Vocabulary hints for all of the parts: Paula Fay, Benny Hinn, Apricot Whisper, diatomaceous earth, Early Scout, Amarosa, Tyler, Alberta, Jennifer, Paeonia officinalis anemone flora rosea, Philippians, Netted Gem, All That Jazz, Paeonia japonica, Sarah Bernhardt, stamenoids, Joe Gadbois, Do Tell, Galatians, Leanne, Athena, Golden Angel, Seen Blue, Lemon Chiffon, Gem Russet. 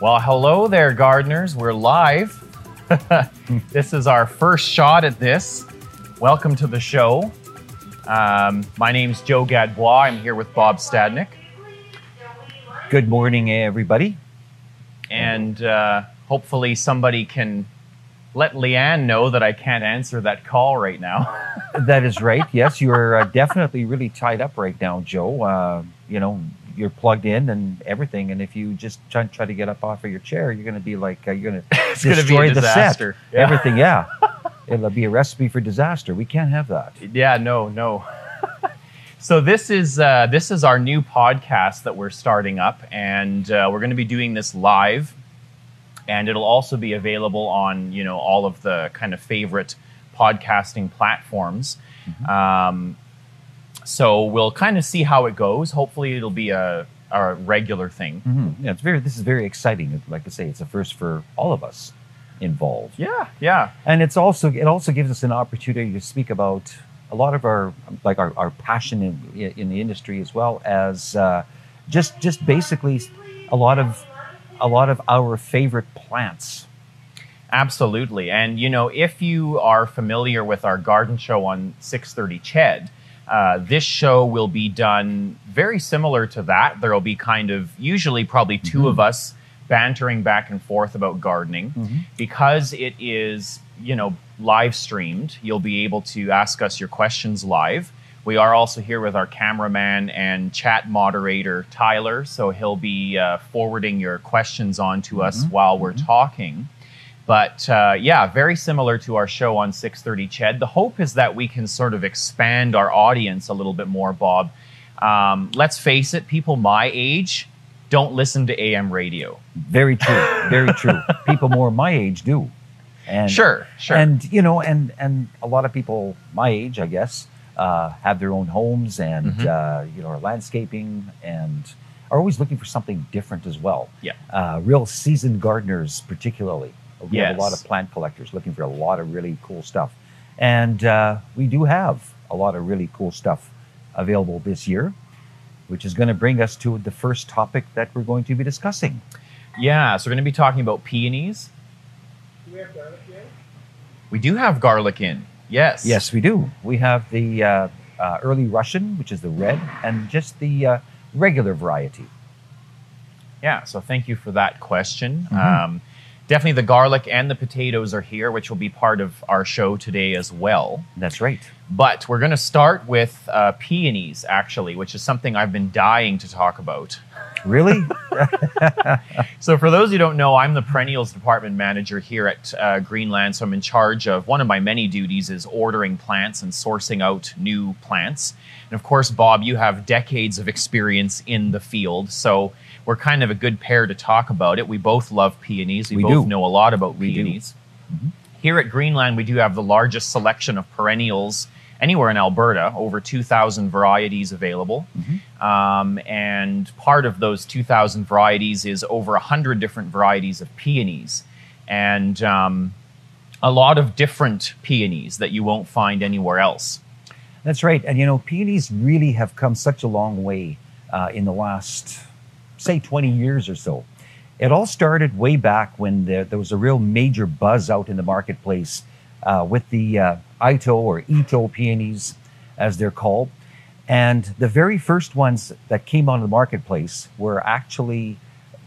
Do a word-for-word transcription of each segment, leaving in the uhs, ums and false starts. Well, hello there, gardeners. We're live. This is our first shot at this. Welcome to the show. Um, my name's Joe Gadbois. I'm here with Bob Stadnick. Good morning, everybody. And uh, hopefully somebody can let Leanne know that I can't answer that call right now. That is right. Yes, you're uh, definitely really tied up right now, Joe. Uh, you know, you're plugged in and everything, and if you just try, try to get up off of your chair, you're going to be like, uh, you're going to destroy the set. Yeah. Everything, yeah. It'll be a recipe for disaster. We can't have that. Yeah, no, no. So this is uh, this is our new podcast that we're starting up, and uh, we're going to be doing this live, and it'll also be available on, you know, all of the kind of favorite podcasting platforms. Mm-hmm. Um, so we'll kind of see how it goes. Hopefully, it'll be a, a regular thing. Mm-hmm. Yeah, it's very. This is very exciting. Like I say, it's a first for all of us involved. Yeah, yeah. And it's also it also gives us an opportunity to speak about a lot of our, like our, our passion in, in the industry, as well as uh, just just basically a lot of a lot of our favorite plants. Absolutely, and you know, if you are familiar with our garden show on six thirty Ched, uh, this show will be done very similar to that. There will be kind of usually probably two mm-hmm. of us bantering back and forth about gardening mm-hmm. because it is, you know, live streamed. You'll be able to ask us your questions live. We are also here with our cameraman and chat moderator, Tyler, so he'll be uh, forwarding your questions on to us mm-hmm. while we're mm-hmm. talking. But uh, yeah, very similar to our show on six thirty Ched. The hope is that we can sort of expand our audience a little bit more, Bob. Um, let's face it, people my age don't listen to A M radio. Very true, very true. People more my age do. And, sure, sure. And, you know, and, and a lot of people my age, I guess, uh, have their own homes and, mm-hmm. uh, you know, are landscaping and are always looking for something different as well. Yeah. Uh, real seasoned gardeners, particularly. We yes. have a lot of plant collectors looking for a lot of really cool stuff. And uh, we do have a lot of really cool stuff available this year, which is going to bring us to the first topic that we're going to be discussing. Yeah, so we're going to be talking about peonies. Do we have garlic in? We do have garlic in, yes. Yes, we do. We have the uh, uh, early Russian, which is the red, and just the uh, regular variety. Yeah, so thank you for that question. Mm-hmm. um, definitely the garlic and the potatoes are here, which will be part of our show today as well. That's right. But we're going to start with uh, peonies, actually, which is something I've been dying to talk about. Really? So for those who don't know, I'm the perennials department manager here at uh, Greenland. So I'm in charge of, one of my many duties is ordering plants and sourcing out new plants. And of course, Bob, you have decades of experience in the field. So we're kind of a good pair to talk about it. We both love peonies. We, we both do. know a lot about we peonies. Mm-hmm. Here at Greenland, we do have the largest selection of perennials anywhere in Alberta, over two thousand varieties available. Mm-hmm. Um, and part of those two thousand varieties is over one hundred different varieties of peonies. And um, a lot of different peonies that you won't find anywhere else. That's right. And you know, peonies really have come such a long way uh, in the last, say, twenty years or so. It all started way back when there, there was a real major buzz out in the marketplace uh, with the uh, Itoh or Itoh peonies, as they're called. And the very first ones that came onto the marketplace were actually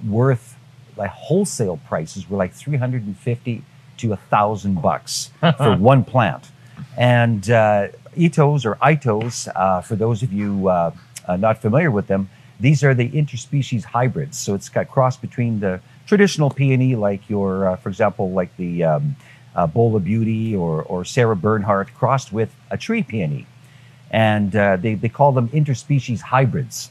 worth, like wholesale prices were like three hundred fifty to a thousand bucks for one plant. And uh, Itohs or Itohs, uh, for those of you uh, uh, not familiar with them, these are the interspecies hybrids. So it's got cross between the traditional peony, like your, uh, for example, like the um, uh, Bowl of Beauty or, or Sarah Bernhardt, crossed with a tree peony. And uh, they, they call them interspecies hybrids.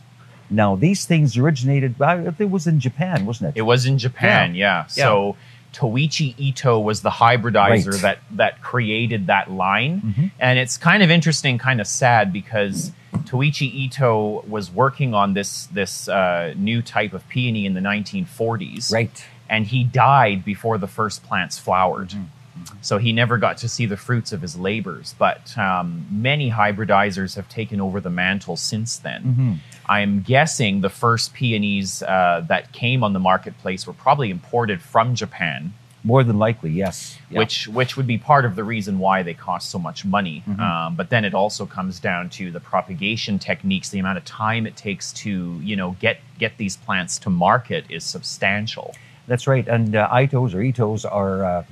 Now, these things originated, well, it was in Japan, wasn't it? It was in Japan, yeah. yeah. yeah. So Toichi Itoh was the hybridizer right. that, that created that line. Mm-hmm. And it's kind of interesting, kind of sad, because Toichi Itoh was working on this this uh, new type of peony in the nineteen forties. Right. And he died before the first plants flowered. Mm-hmm. So he never got to see the fruits of his labors, but um, many hybridizers have taken over the mantle since then. Mm-hmm. I'm guessing the first peonies uh, that came on the marketplace were probably imported from Japan. More than likely, yes. Yeah. Which which would be part of the reason why they cost so much money. Mm-hmm. Um, but then it also comes down to the propagation techniques. The amount of time it takes to you know get get these plants to market is substantial. That's right, and uh, Itohs or Itohs are uh,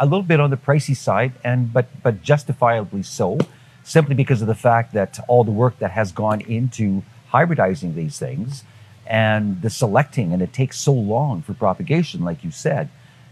a little bit on the pricey side, and but but justifiably so, simply because of the fact that all the work that has gone into hybridizing these things, and the selecting, and it takes so long for propagation, like you said.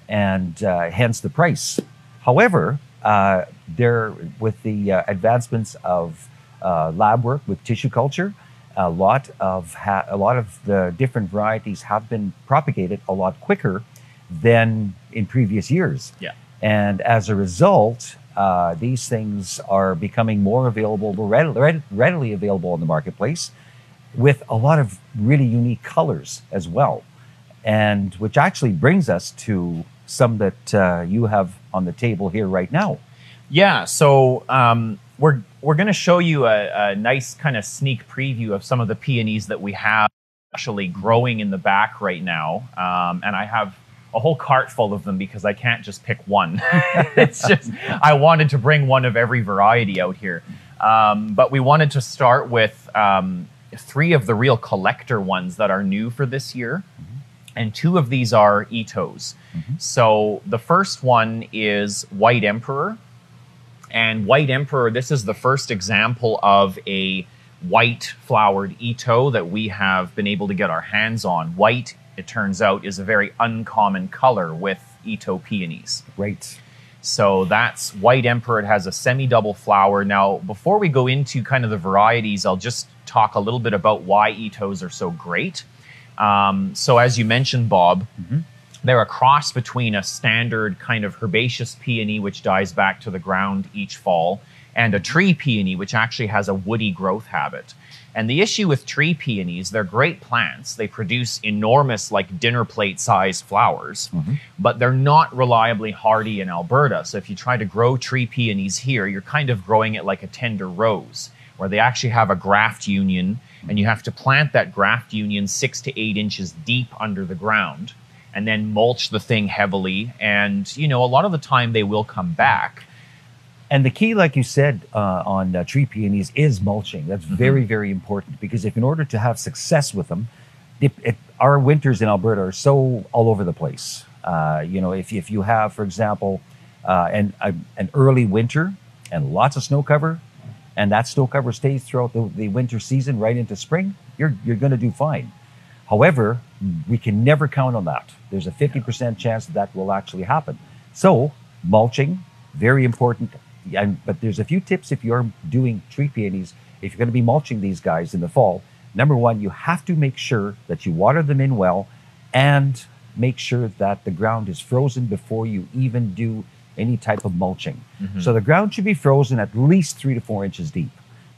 And uh, hence the price. However, uh, there with the uh, advancements of uh, lab work with tissue culture, a lot of ha a lot of the different varieties have been propagated a lot quicker than in previous years. Yeah. And as a result, uh, these things are becoming more available, read read readily available in the marketplace, with a lot of really unique colors as well. And which actually brings us to some that uh, you have on the table here right now. Yeah, so um, we're we're going to show you a, a nice kind of sneak preview of some of the peonies that we have actually growing in the back right now. Um, and I have a whole cart full of them because I can't just pick one. It's just I wanted to bring one of every variety out here. Um, but we wanted to start with um, three of the real collector ones that are new for this year. Mm-hmm. And two of these are Itohs. Mm-hmm. So the first one is White Emperor. And White Emperor, this is the first example of a white flowered Itoh that we have been able to get our hands on. White, it turns out, is a very uncommon color with Itoh peonies. Right. So that's White Emperor. It has a semi-double flower. Now, before we go into kind of the varieties, I'll just talk a little bit about why Itohs are so great. Um, so as you mentioned, Bob, mm-hmm. they're a cross between a standard kind of herbaceous peony, which dies back to the ground each fall, and a tree peony, which actually has a woody growth habit. And the issue with tree peonies, they're great plants. They produce enormous, like dinner plate sized flowers, mm-hmm. but they're not reliably hardy in Alberta. So if you try to grow tree peonies here, you're kind of growing it like a tender rose, where they actually have a graft union, and you have to plant that graft union six to eight inches deep under the ground and then mulch the thing heavily. And, you know, a lot of the time they will come back. And the key, like you said, uh, on uh, tree peonies is mulching. That's mm-hmm. very, very important, because if in order to have success with them, it, it, our winters in Alberta are so all over the place. Uh, you know, if, if you have, for example, uh, an, a, an early winter and lots of snow cover, and that snow cover stays throughout the, the winter season right into spring, you're, you're going to do fine. However, we can never count on that. There's a fifty percent chance that, that will actually happen. So mulching, very important. And, but there's a few tips if you're doing tree peonies. If you're going to be mulching these guys in the fall, number one, you have to make sure that you water them in well and make sure that the ground is frozen before you even do any type of mulching. Mm-hmm. So the ground should be frozen at least three to four inches deep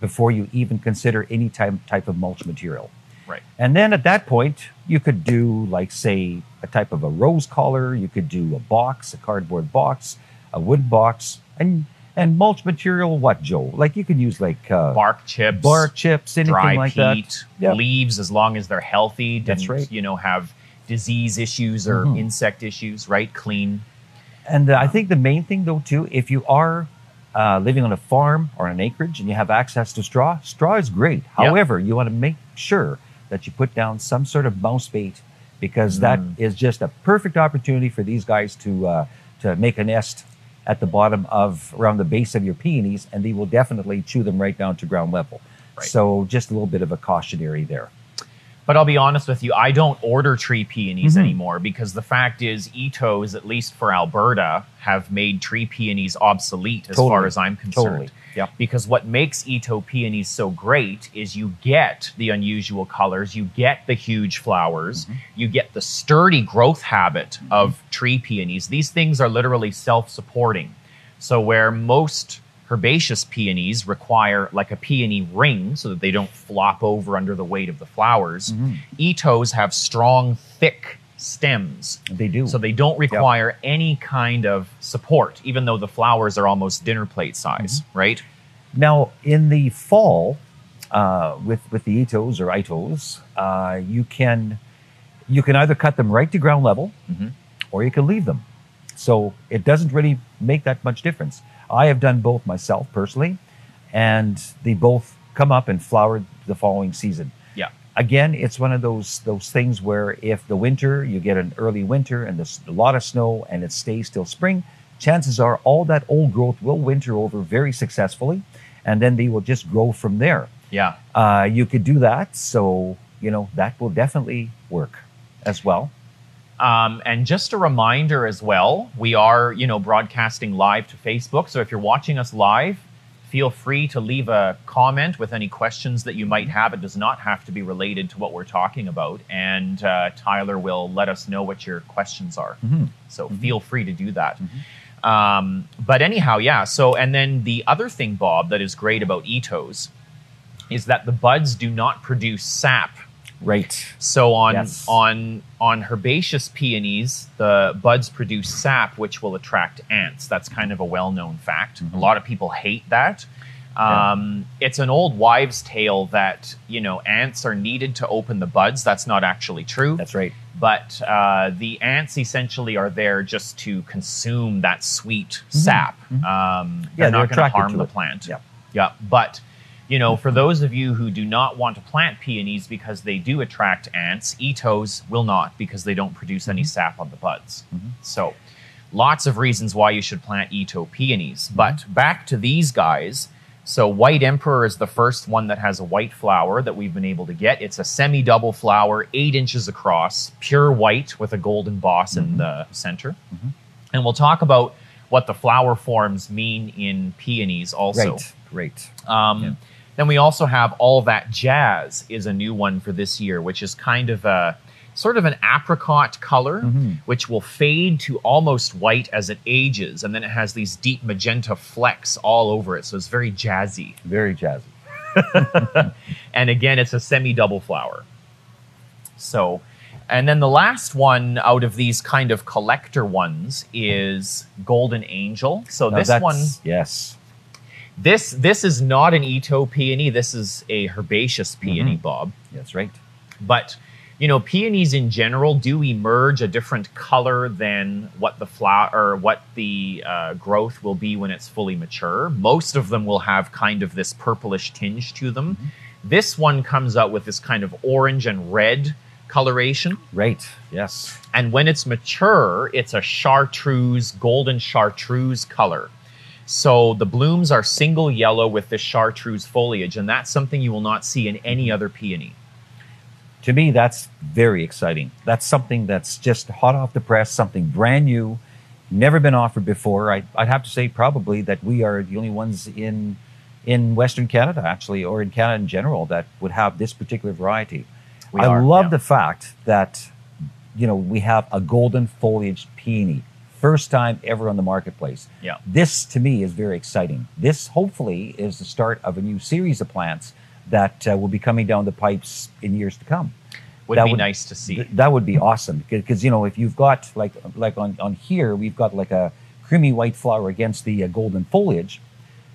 before you even consider any type, type of mulch material. Right. And then at that point, you could do like, say, a type of a rose collar, you could do a box, a cardboard box, a wood box, and and mulch material, what, Joe? Like you could use like- uh, bark chips. Bark chips, anything dry like peat, that. Yep. Leaves, as long as they're healthy. Didn't, That's right. You know, have disease issues or mm-hmm. insect issues, right? Clean. And uh, I think the main thing, though, too, if you are uh, living on a farm or an acreage and you have access to straw, straw is great. However, yep. you want to make sure that you put down some sort of mouse bait, because mm. that is just a perfect opportunity for these guys to uh, to make a nest at the bottom of, around the base of your peonies, and they will definitely chew them right down to ground level. Right. So just a little bit of a cautionary there. But I'll be honest with you, I don't order tree peonies mm-hmm. anymore, because the fact is Itohs, at least for Alberta, have made tree peonies obsolete as totally. far as I'm concerned. Totally. Yep. Because what makes Itoh peonies so great is you get the unusual colors, you get the huge flowers, mm-hmm. you get the sturdy growth habit mm-hmm. of tree peonies. These things are literally self-supporting. So where most herbaceous peonies require like a peony ring so that they don't flop over under the weight of the flowers. Mm-hmm. Itohs have strong, thick, stems. They do. So they don't require yep. any kind of support, even though the flowers are almost dinner plate size, mm-hmm. right? Now, in the fall, uh, with, with the Itohs or Itohs, uh, you can you can either cut them right to ground level, mm-hmm. or you can leave them. So it doesn't really make that much difference. I have done both myself personally, and they both come up and flower the following season. Yeah. Again, it's one of those those things where if the winter, you get an early winter and there's a lot of snow and it stays till spring, chances are all that old growth will winter over very successfully, and then they will just grow from there. Yeah. Uh, you could do that. So, you know, that will definitely work as well. Um, and just a reminder as well, we are, you know, broadcasting live to Facebook. So if you're watching us live, feel free to leave a comment with any questions that you might have. It does not have to be related to what we're talking about. And uh, Tyler will let us know what your questions are. Mm-hmm. So mm-hmm. feel free to do that. Mm-hmm. um, but anyhow, yeah. So, and then the other thing, Bob, that is great about Itohs is that the buds do not produce sap. Right. So on, yes. on, on herbaceous peonies, the buds produce sap, which will attract ants. That's kind of a well-known fact. Mm-hmm. A lot of people hate that. Um, yeah. It's an old wives' tale that, you know, ants are needed to open the buds. That's not actually true. That's right. But uh, the ants essentially are there just to consume that sweet mm-hmm. sap. Mm-hmm. Um, they're, yeah, they're not going to harm the plant. Yeah. Yeah. But... you know, for those of you who do not want to plant peonies because they do attract ants, Itohs will not, because they don't produce any sap on the buds. Mm-hmm. So lots of reasons why you should plant Itoh peonies. Mm-hmm. But back to these guys. So White Emperor is the first one that has a white flower that we've been able to get. It's a semi-double flower, eight inches across, pure white with a golden boss mm-hmm. in the center. Mm-hmm. And we'll talk about what the flower forms mean in peonies also. Right, right. Um, yeah. Then we also have All That Jazz is a new one for this year, which is kind of a sort of an apricot color, mm-hmm. which will fade to almost white as it ages. And then it has these deep magenta flecks all over it. So it's very jazzy. Very jazzy. And again, it's a semi-double flower. So, and then the last one out of these kind of collector ones is Golden Angel. So now this one. Yes. This this is not an Itoh peony. This is a herbaceous peony, mm-hmm. Bob. That's right. But, you know, peonies in general do emerge a different color than what the flower or what the uh, growth will be when it's fully mature. Most of them will have kind of this purplish tinge to them. Mm-hmm. This one comes out with this kind of orange and red coloration. Right. Yes. And when it's mature, it's a chartreuse, golden chartreuse color. So the blooms are single yellow with this chartreuse foliage, and that's something you will not see in any other peony. To me, that's very exciting. That's something that's just hot off the press, something brand new, never been offered before. I, I'd have to say probably that we are the only ones in, in Western Canada, actually, or in Canada in general, that would have this particular variety. We I are, love yeah. the fact that, you know, we have a golden foliage peony. First time ever on the marketplace. Yeah. This, to me, is very exciting. This, hopefully, is the start of a new series of plants that uh, will be coming down the pipes in years to come. Would that be would, nice to see. Th that would be awesome. Because, you know, if you've got, like like on, on here, we've got like a creamy white flower against the uh, golden foliage.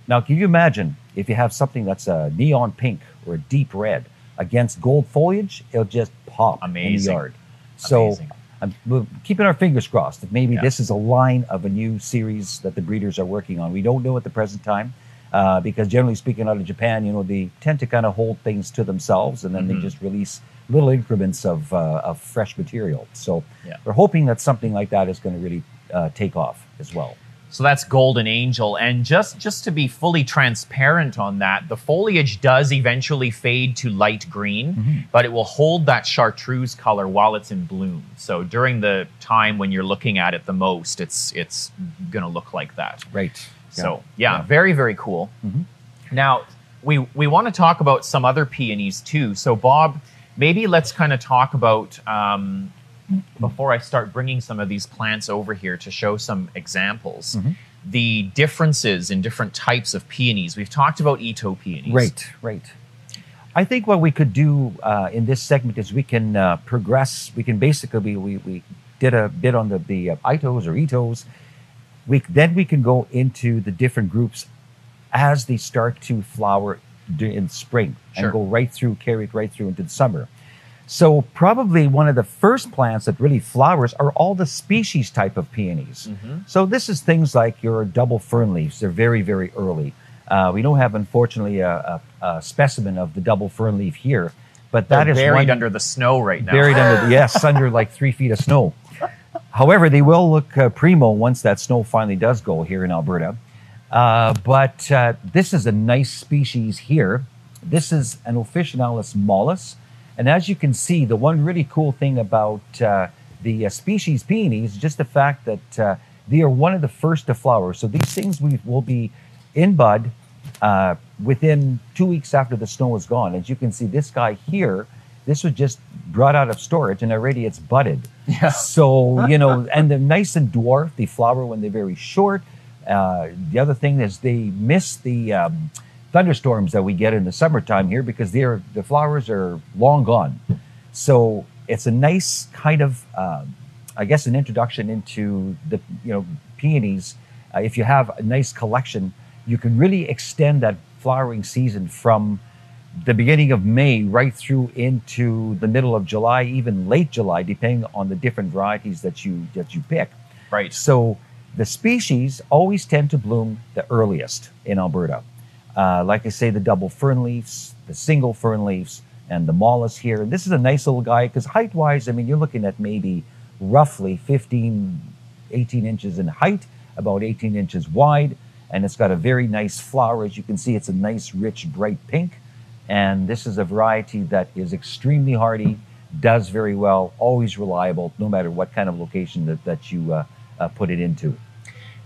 Now, can you imagine if you have something that's a neon pink or a deep red against gold foliage? It'll just pop Amazing. in the yard. So. Amazing. I'm keeping our fingers crossed that maybe yeah. this is a line of a new series that the breeders are working on. We don't know at the present time uh, because generally speaking out of Japan, you know, they tend to kind of hold things to themselves and then mm-hmm. they just release little increments of, uh, of fresh material. So yeah. we're hoping that something like that is going to really uh, take off as well. So that's Golden Angel. And just, just to be fully transparent on that, the foliage does eventually fade to light green, mm-hmm. but it will hold that chartreuse color while it's in bloom. So during the time when you're looking at it the most, it's, it's going to look like that. Right. So yeah, yeah. very, very cool. Mm-hmm. Now, we, we want to talk about some other peonies too. So Bob, maybe let's kind of talk about... Um, before I start bringing some of these plants over here to show some examples, mm-hmm. the differences in different types of peonies. We've talked about Itoh peonies. Right, right. I I think what we could do uh, in this segment is we can uh, progress. We can basically, we, we did a bit on the, the uh, Itohs or Itohs. We, then we can go into the different groups as they start to flower in spring sure. and go right through, carry it right through into the summer. So probably one of the first plants that really flowers are all the species type of peonies. Mm-hmm. So this is things like your double fern leaves. They're very, very early. Uh, we don't have, unfortunately, a, a, a specimen of the double fern leaf here, but that They're is buried one, under the snow right now. Buried under, the, yes, under like three feet of snow. However, they will look uh, primo once that snow finally does go here in Alberta. Uh, but uh, this is a nice species here. This is an officinalis mollis. And as you can see, the one really cool thing about uh, the uh, species peonies is just the fact that uh, they are one of the first to flower. So these things we will be in bud uh, within two weeks after the snow is gone. As you can see, this guy here, this was just brought out of storage and already it's budded. Yeah. So, you know, and they're nice and dwarf. They flower when they're very short. Uh, the other thing is they miss the um, thunderstorms that we get in the summertime here because they're, the flowers are long gone. So it's a nice kind of, uh, I guess, an introduction into the, you know, peonies. Uh, if you have a nice collection, you can really extend that flowering season from the beginning of May right through into the middle of July, even late July, depending on the different varieties that you that you pick. Right. So the species always tend to bloom the earliest in Alberta. Uh, like I say, the double fern leaves, the single fern leaves, and the mollis here. And this is a nice little guy because height-wise, I mean, you're looking at maybe roughly fifteen, eighteen inches in height, about eighteen inches wide. And it's got a very nice flower. As you can see, it's a nice, rich, bright pink. And this is a variety that is extremely hardy, does very well, always reliable, no matter what kind of location that, that you uh, uh, put it into.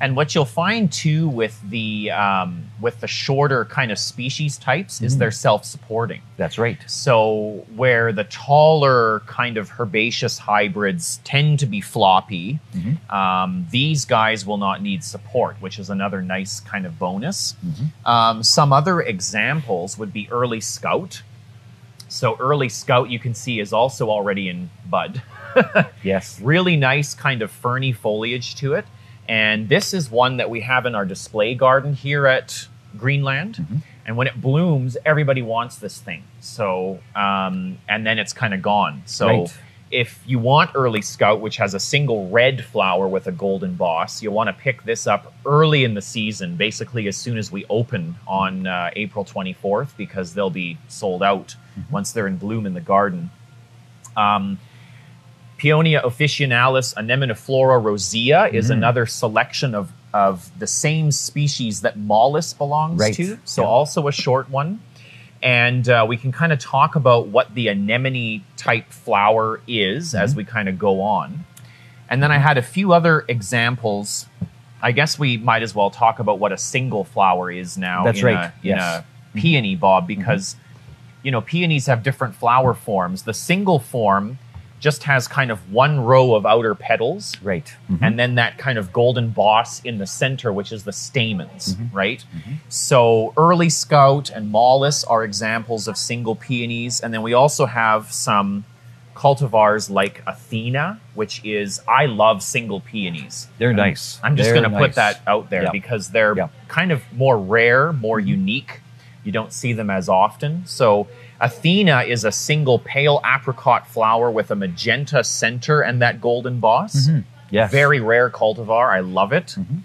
And what you'll find too with the um, with the shorter kind of species types mm-hmm. is they're self-supporting. That's right. So where the taller kind of herbaceous hybrids tend to be floppy, mm-hmm. um, these guys will not need support, which is another nice kind of bonus. Mm-hmm. Um, some other examples would be Early Scout. So Early Scout, you can see, is also already in bud. Yes. Really nice kind of ferny foliage to it. And this is one that we have in our display garden here at Greenland. Mm-hmm. And when it blooms, everybody wants this thing. So, um, and then it's kind of gone. So right. if you want Early Scout, which has a single red flower with a golden boss, you'll want to pick this up early in the season, basically as soon as we open on uh, April twenty-fourth, because they'll be sold out mm-hmm. once they're in bloom in the garden. Um, Paeonia officinalis anemone flora rosea is mm. another selection of, of the same species that mollis belongs right. to, so yeah. also a short one. And uh, we can kind of talk about what the anemone type flower is mm. as we kind of go on. And then I had a few other examples. I guess we might as well talk about what a single flower is now That's in, right. a, yes. in a peony, Bob, because, mm-hmm. you know, peonies have different flower forms. The single form just has kind of one row of outer petals. Right. Mm-hmm. And then that kind of golden boss in the center, which is the stamens, mm-hmm. right? Mm-hmm. So Early Scout and mollis are examples of single peonies. And then we also have some cultivars like Athena, which is, I love single peonies. They're and nice. I'm just going to nice. put that out there yeah. because they're yeah. kind of more rare, more mm-hmm. unique. You don't see them as often. So Athena is a single pale apricot flower with a magenta center and that golden boss. Mm-hmm. Yes. Very rare cultivar. I love it. Mm-hmm.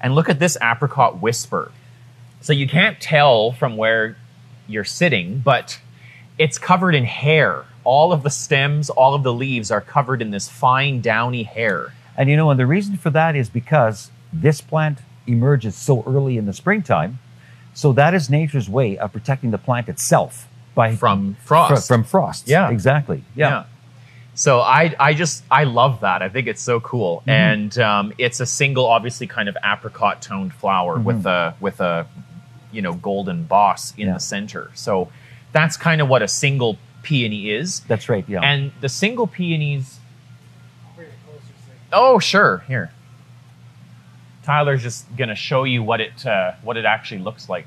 And look at this Apricot Whisper. So you can't tell from where you're sitting, but it's covered in hair. All of the stems, all of the leaves are covered in this fine downy hair. And you know, and the reason for that is because this plant emerges so early in the springtime. So that is nature's way of protecting the plant itself. By from frost. Fr from frost. Yeah. Exactly. Yeah. yeah. So I, I just, I love that. I think it's so cool. Mm-hmm. And um, it's a single, obviously, kind of apricot toned flower mm-hmm. with a, with a, you know, golden boss in yeah. the center. So that's kind of what a single peony is. That's right. Yeah. And the single peonies. Oh, sure. Here. Tyler's just going to show you what it, uh, what it actually looks like.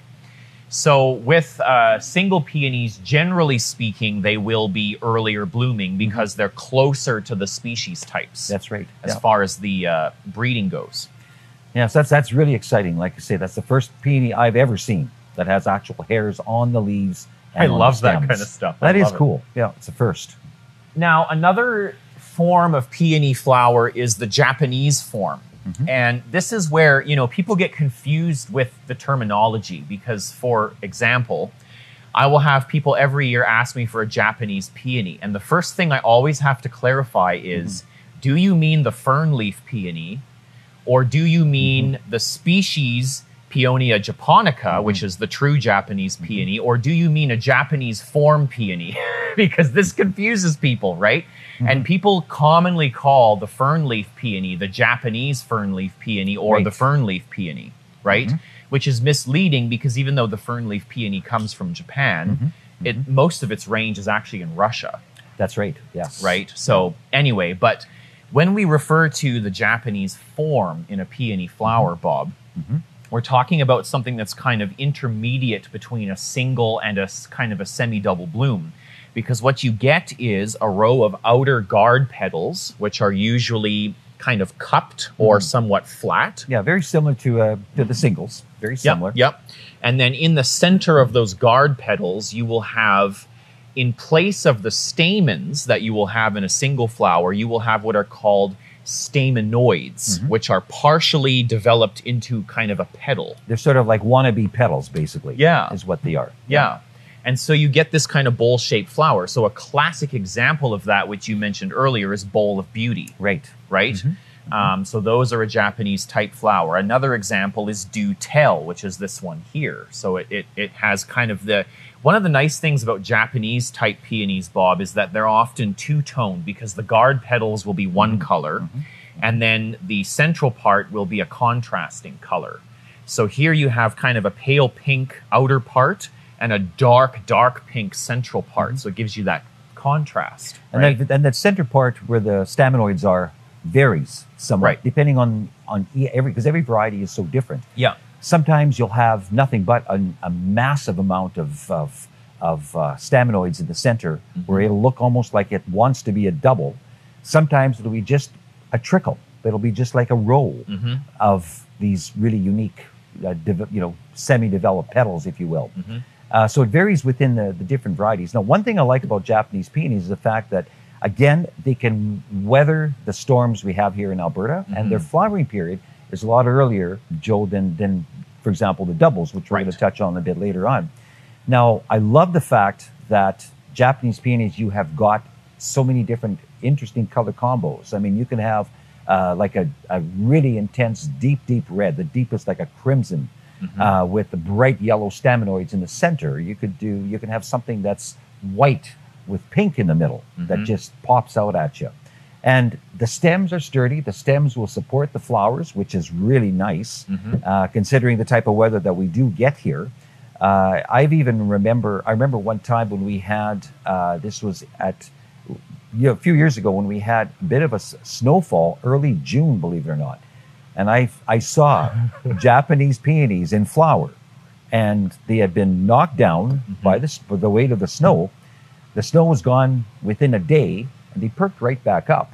So with uh, single peonies, generally speaking, they will be earlier blooming because they're closer to the species types. That's right. As yeah. far as the uh, breeding goes. Yeah, so that's, that's really exciting. Like I say, that's the first peony I've ever seen that has actual hairs on the leaves. And I love that kind of stuff. That is cool. Yeah, it's a first. Now, another form of peony flower is the Japanese form. Mm-hmm. And this is where, you know, people get confused with the terminology because, for example, I will have people every year ask me for a Japanese peony. And the first thing I always have to clarify is, mm-hmm. do you mean the fern leaf peony or do you mean mm-hmm. the species Paeonia japonica, mm-hmm. which is the true Japanese mm-hmm. peony, or do you mean a Japanese form peony? Because this confuses people, right? Mm-hmm. And people commonly call the fern leaf peony the Japanese fern leaf peony or right. the fern leaf peony, right? Mm-hmm. Which is misleading because even though the fern leaf peony comes from Japan, mm-hmm. it, most of its range is actually in Russia. That's right, yes. Right, so anyway, but when we refer to the Japanese form in a peony flower, mm-hmm. Bob, mm-hmm. we're talking about something that's kind of intermediate between a single and a kind of a semi-double bloom. Because what you get is a row of outer guard petals, which are usually kind of cupped or mm-hmm. somewhat flat. Yeah, very similar to, uh, to the singles, very similar. Yep, yep. And then in the center of those guard petals, you will have, in place of the stamens that you will have in a single flower, you will have what are called stamenoids, mm-hmm. which are partially developed into kind of a petal. They're sort of like wannabe petals, basically, yeah. is what they are. Yeah. yeah. And so you get this kind of bowl-shaped flower. So a classic example of that, which you mentioned earlier, is Bowl of Beauty. Right. Right? Mm-hmm. um, so those are a Japanese-type flower. Another example is Do Tell, which is this one here. So it, it, it has kind of the... One of the nice things about Japanese-type peonies, Bob, is that they're often two-toned because the guard petals will be one mm-hmm. color, mm-hmm. and then the central part will be a contrasting color. So here you have kind of a pale pink outer part and a dark, dark pink central part. Mm-hmm. So it gives you that contrast. And, right? that, and that center part where the stamenoids are varies somewhat, right. depending on, on every, because every variety is so different. Yeah. Sometimes you'll have nothing but a, a massive amount of, of, of uh, stamenoids in the center mm-hmm. where it'll look almost like it wants to be a double. Sometimes it'll be just a trickle. It'll be just like a roll mm-hmm. of these really unique, uh, you know, semi-developed petals, if you will. Mm-hmm. uh, so it varies within the, the different varieties. Now, one thing I like about Japanese peonies is the fact that, again, they can weather the storms we have here in Alberta, mm-hmm. and their flowering period is a lot earlier, Joe, than, than, for example, the doubles, which we're right. going to touch on a bit later on. Now, I love the fact that Japanese peonies, you have got so many different interesting color combos. I mean, you can have uh, like a, a really intense, deep, deep red, the deepest, like a crimson, mm-hmm. uh, with the bright yellow stamenoids in the center. You could do, you can have something that's white with pink in the middle mm-hmm. that just pops out at you. And the stems are sturdy. The stems will support the flowers, which is really nice, mm-hmm. uh, considering the type of weather that we do get here. Uh, I've even remember, I remember one time when we had, uh, this was at, you know, a few years ago when we had a bit of a snowfall, early June, believe it or not. And I, I saw Japanese peonies in flower and they had been knocked down mm-hmm. by the, by the weight of the snow. The snow was gone within a day. They perked right back up.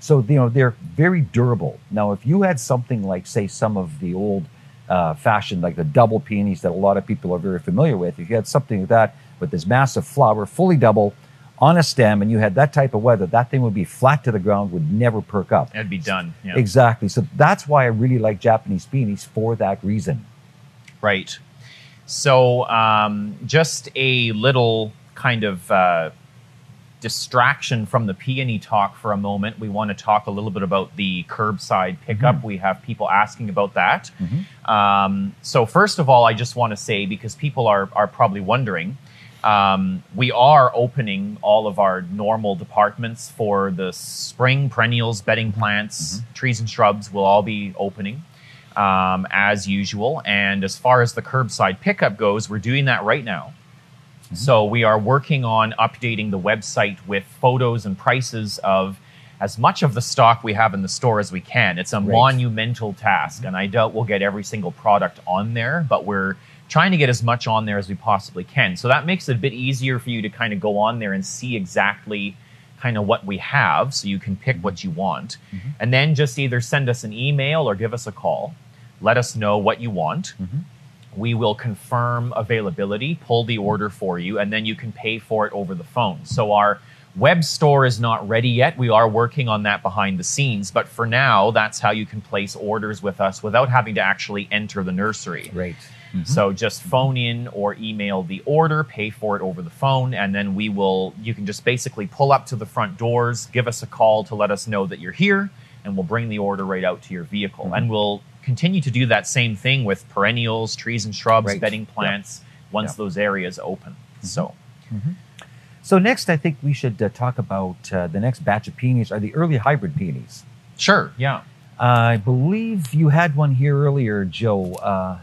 So, you know, they're very durable. Now, if you had something like, say, some of the old uh, fashioned, like the double peonies that a lot of people are very familiar with, if you had something like that with this massive flower, fully double, on a stem, and you had that type of weather, that thing would be flat to the ground, would never perk up. It'd be done. Yeah. Exactly. So that's why I really like Japanese peonies for that reason. Right. So um, just a little kind of... Uh, distraction from the peony talk for a moment. We want to talk a little bit about the curbside pickup. Mm-hmm. We have people asking about that. Mm-hmm. um, so first of all, I just want to say, because people are, are probably wondering, um, we are opening all of our normal departments for the spring perennials, bedding plants, mm-hmm. trees and shrubs will all be opening um, as usual. And as far as the curbside pickup goes, we're doing that right now. So we are working on updating the website with photos and prices of as much of the stock we have in the store as we can. It's a Great. monumental task, and I doubt we'll get every single product on there, but we're trying to get as much on there as we possibly can. So that makes it a bit easier for you to kind of go on there and see exactly kind of what we have, so you can pick what you want. Mm-hmm. And then just either send us an email or give us a call. Let us know what you want. Mm-hmm. We will confirm availability, pull the order for you, and then you can pay for it over the phone. So our web store is not ready yet. We are working on that behind the scenes, but for now, that's how you can place orders with us without having to actually enter the nursery. Right. Mm-hmm. So just phone in or email the order, pay for it over the phone, and then we will, you can just basically pull up to the front doors, give us a call to let us know that you're here, and we'll bring the order right out to your vehicle. Mm-hmm. And we'll continue to do that same thing with perennials, trees and shrubs, right. bedding plants, yep. once yep. those areas open. Mm-hmm. So. Mm-hmm. So next, I think we should uh, talk about uh, the next batch of peonies are the early hybrid peonies. Sure, yeah. Uh, I believe you had one here earlier, Joe. Uh,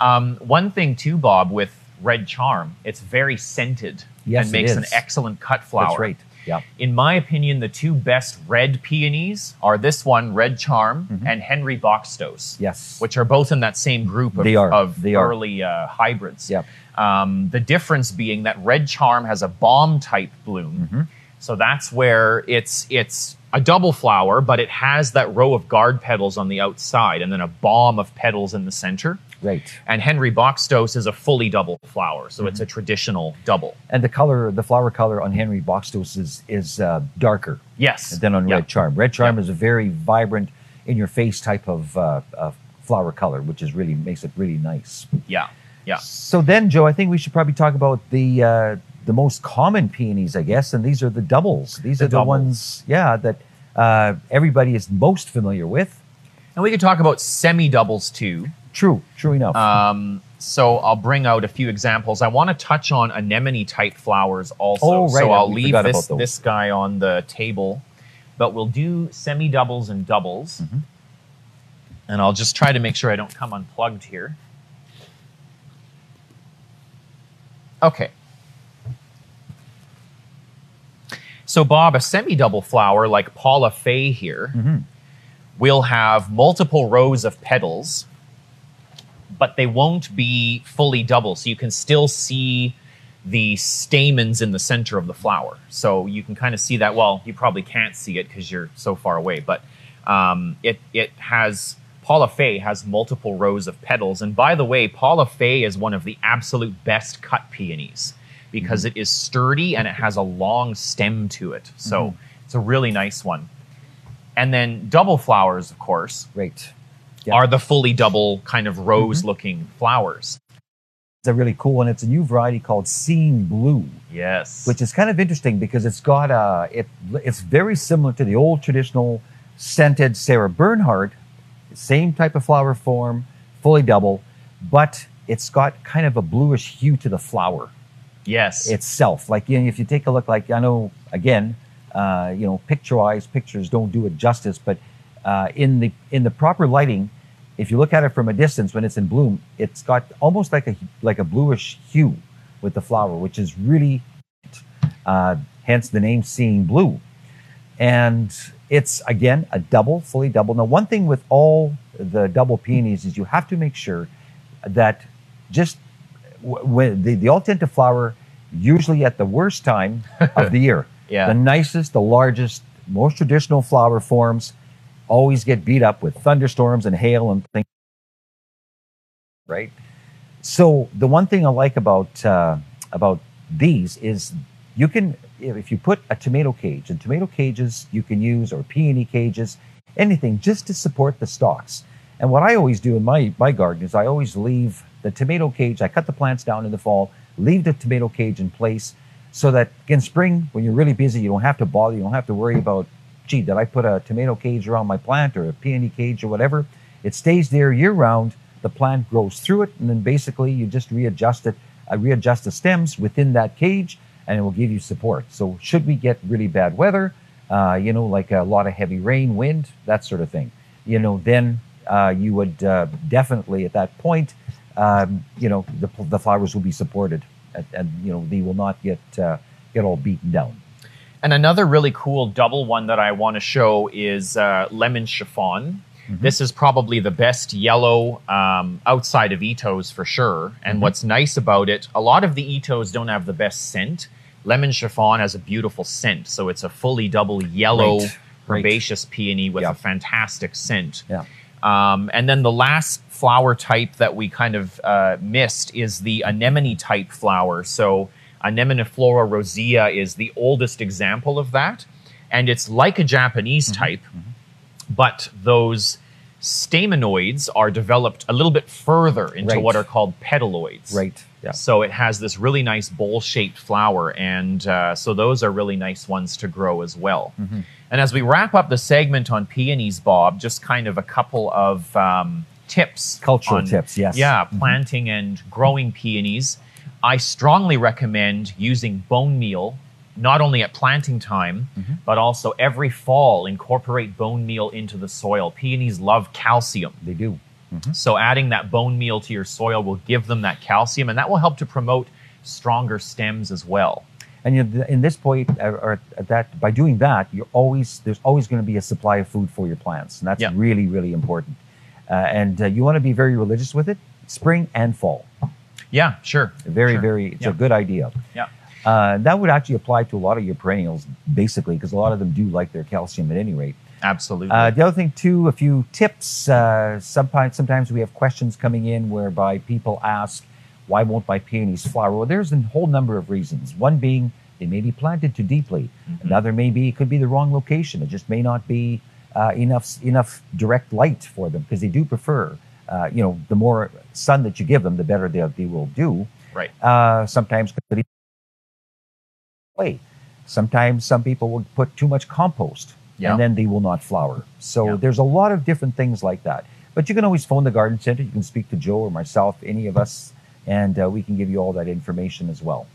Um, one thing too, Bob, with Red Charm, it's very scented yes, and makes an excellent cut flower. That's right. Yep. In my opinion, the two best red peonies are this one, Red Charm, mm-hmm. and Henry Boxtos. Yes. Which are both in that same group of, they are. of they early are. Uh, hybrids. Yep. Um, the difference being that Red Charm has a bomb type bloom. Mm-hmm. So that's where it's it's a double flower, but it has that row of guard petals on the outside and then a bomb of petals in the center. Right. And Henry Boxtos is a fully double flower, so mm-hmm. it's a traditional double. And the color, the flower color on Henry Boxtos is, is uh, darker yes. than on yeah. Red Charm. Red Charm yeah. is a very vibrant, in-your-face type of uh, uh, flower color, which is really makes it really nice. Yeah, yeah. So then, Joe, I think we should probably talk about the uh, the most common peonies, I guess, and these are the doubles. These the are doubles. the ones, yeah, that uh, everybody is most familiar with. And we could talk about semi-doubles, too. True, true enough. Um, so I'll bring out a few examples. I want to touch on anemone-type flowers also. Oh, right. So I'll leave this, this guy on the table. But we'll do semi-doubles and doubles. Mm-hmm. And I'll just try to make sure I don't come unplugged here. Okay. So Bob, a semi-double flower like Paula Fay here mm-hmm. will have multiple rows of petals, but they won't be fully double. So you can still see the stamens in the center of the flower. So you can kind of see that. Well, you probably can't see it because you're so far away, but um, it, it has, Paula Fay has multiple rows of petals. And by the way, Paula Fay is one of the absolute best cut peonies because mm-hmm. it is sturdy and it has a long stem to it. So mm-hmm. it's a really nice one. And then double flowers, of course. Right. Yeah. Are the fully double kind of rose-looking mm-hmm. flowers. It's a really cool one. It's a new variety called Seen Blue. Yes. Which is kind of interesting because it's got a, it, it's very similar to the old traditional scented Sarah Bernhardt, same type of flower form, fully double, but it's got kind of a bluish hue to the flower. Yes. Itself. Like, you know, if you take a look, like, I know, again, uh, you know, picture-wise, pictures don't do it justice, but uh, in the in the proper lighting, if you look at it from a distance when it's in bloom, it's got almost like a like a bluish hue with the flower, which is really, uh, hence the name Seeing Blue. And it's, again, a double, fully double. Now, one thing with all the double peonies is you have to make sure that just when they, they all tend to flower usually at the worst time of the year. Yeah. The nicest, the largest, most traditional flower forms always get beat up with thunderstorms and hail and things, right? So the one thing I like about uh, about these is you can, if you put a tomato cage, and tomato cages you can use, or peony cages, anything just to support the stalks. And what I always do in my, my garden is I always leave the tomato cage, I cut the plants down in the fall, leave the tomato cage in place so that in spring, when you're really busy, you don't have to bother, you don't have to worry about, gee, did I put a tomato cage around my plant or a peony cage or whatever? It stays there year round. The plant grows through it, and then basically you just readjust it, uh, readjust the stems within that cage, and it will give you support. So should we get really bad weather, uh, you know, like a lot of heavy rain, wind, that sort of thing, you know, then uh, you would uh, definitely at that point, um, you know, the, the flowers will be supported, and, and you know, they will not get uh, get all beaten down. And another really cool double one that I want to show is uh, Lemon Chiffon. Mm-hmm. This is probably the best yellow um, outside of Itoh's for sure. And mm-hmm. what's nice about it, a lot of the Itoh's don't have the best scent. Lemon Chiffon has a beautiful scent. So it's a fully double yellow right. herbaceous right. peony with yeah. a fantastic scent. Yeah. Um, and then the last flower type that we kind of uh, missed is the anemone type flower. So Anemone flora rosea is the oldest example of that. And it's like a Japanese mm-hmm. type, mm-hmm. but those staminoids are developed a little bit further into right. what are called petaloids. Right. Yeah. So it has this really nice bowl-shaped flower, and uh, so those are really nice ones to grow as well. Mm-hmm. And as we wrap up the segment on peonies, Bob, just kind of a couple of um, tips. Cultural on, tips, yes. Yeah, planting mm-hmm. and growing peonies. I strongly recommend using bone meal not only at planting time, mm-hmm. but also every fall, incorporate bone meal into the soil. Peonies love calcium. They do. Mm-hmm. So adding that bone meal to your soil will give them that calcium, and that will help to promote stronger stems as well. And you, in this point, or at that, by doing that, you're always there's always going to be a supply of food for your plants, and that's yeah. really, really important. Uh, and uh, you want to be very religious with it, spring and fall. Yeah, sure. Very, sure. very, it's yeah. a good idea. Yeah. Uh, that would actually apply to a lot of your perennials, basically, because a lot of them do like their calcium at any rate. Absolutely. Uh, the other thing, too, a few tips. Uh, sometimes, sometimes we have questions coming in whereby people ask, why won't my peonies flower? Well, there's a whole number of reasons. One being they may be planted too deeply. Mm-hmm. Another may be it could be the wrong location. It just may not be uh, enough, enough direct light for them, because they do prefer, uh, you know, the more sun that you give them, the better they, they will do. Right. Uh, sometimes... Way. Sometimes some people will put too much compost yeah. and then they will not flower. So yeah. there's a lot of different things like that. But you can always phone the garden center. You can speak to Joe or myself, any of us, and uh, we can give you all that information as well.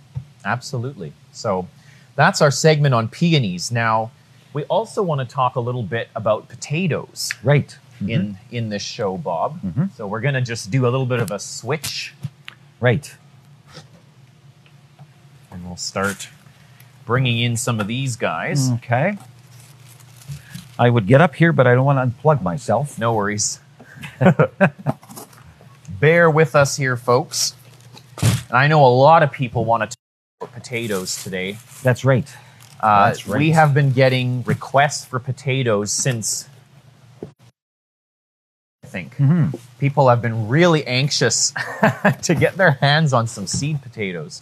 Absolutely. So that's our segment on peonies. Now, we also want to talk a little bit about potatoes. Right. Mm-hmm. In, in this show, Bob. Mm-hmm. So we're going to just do a little bit of a switch. Right. And we'll start... bringing in some of these guys. Okay. I would get up here, but I don't want to unplug myself. No worries. Bear with us here, folks. And I know a lot of people want to talk about potatoes today. That's right. Uh, That's right. We have been getting requests for potatoes since, I think. Mm-hmm. People have been really anxious to get their hands on some seed potatoes.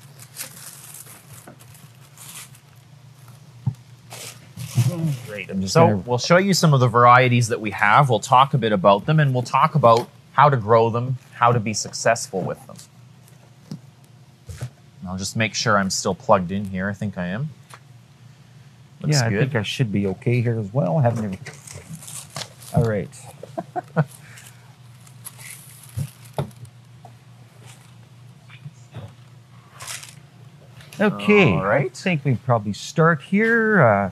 Great. I'm just so gonna... we'll show you some of the varieties that we have. We'll talk a bit about them, and we'll talk about how to grow them, how to be successful with them. And I'll just make sure I'm still plugged in here. I think I am. Looks yeah, I good. think I should be okay here as well. Haven't even... All right. okay. All right. I think we probably start here. Uh,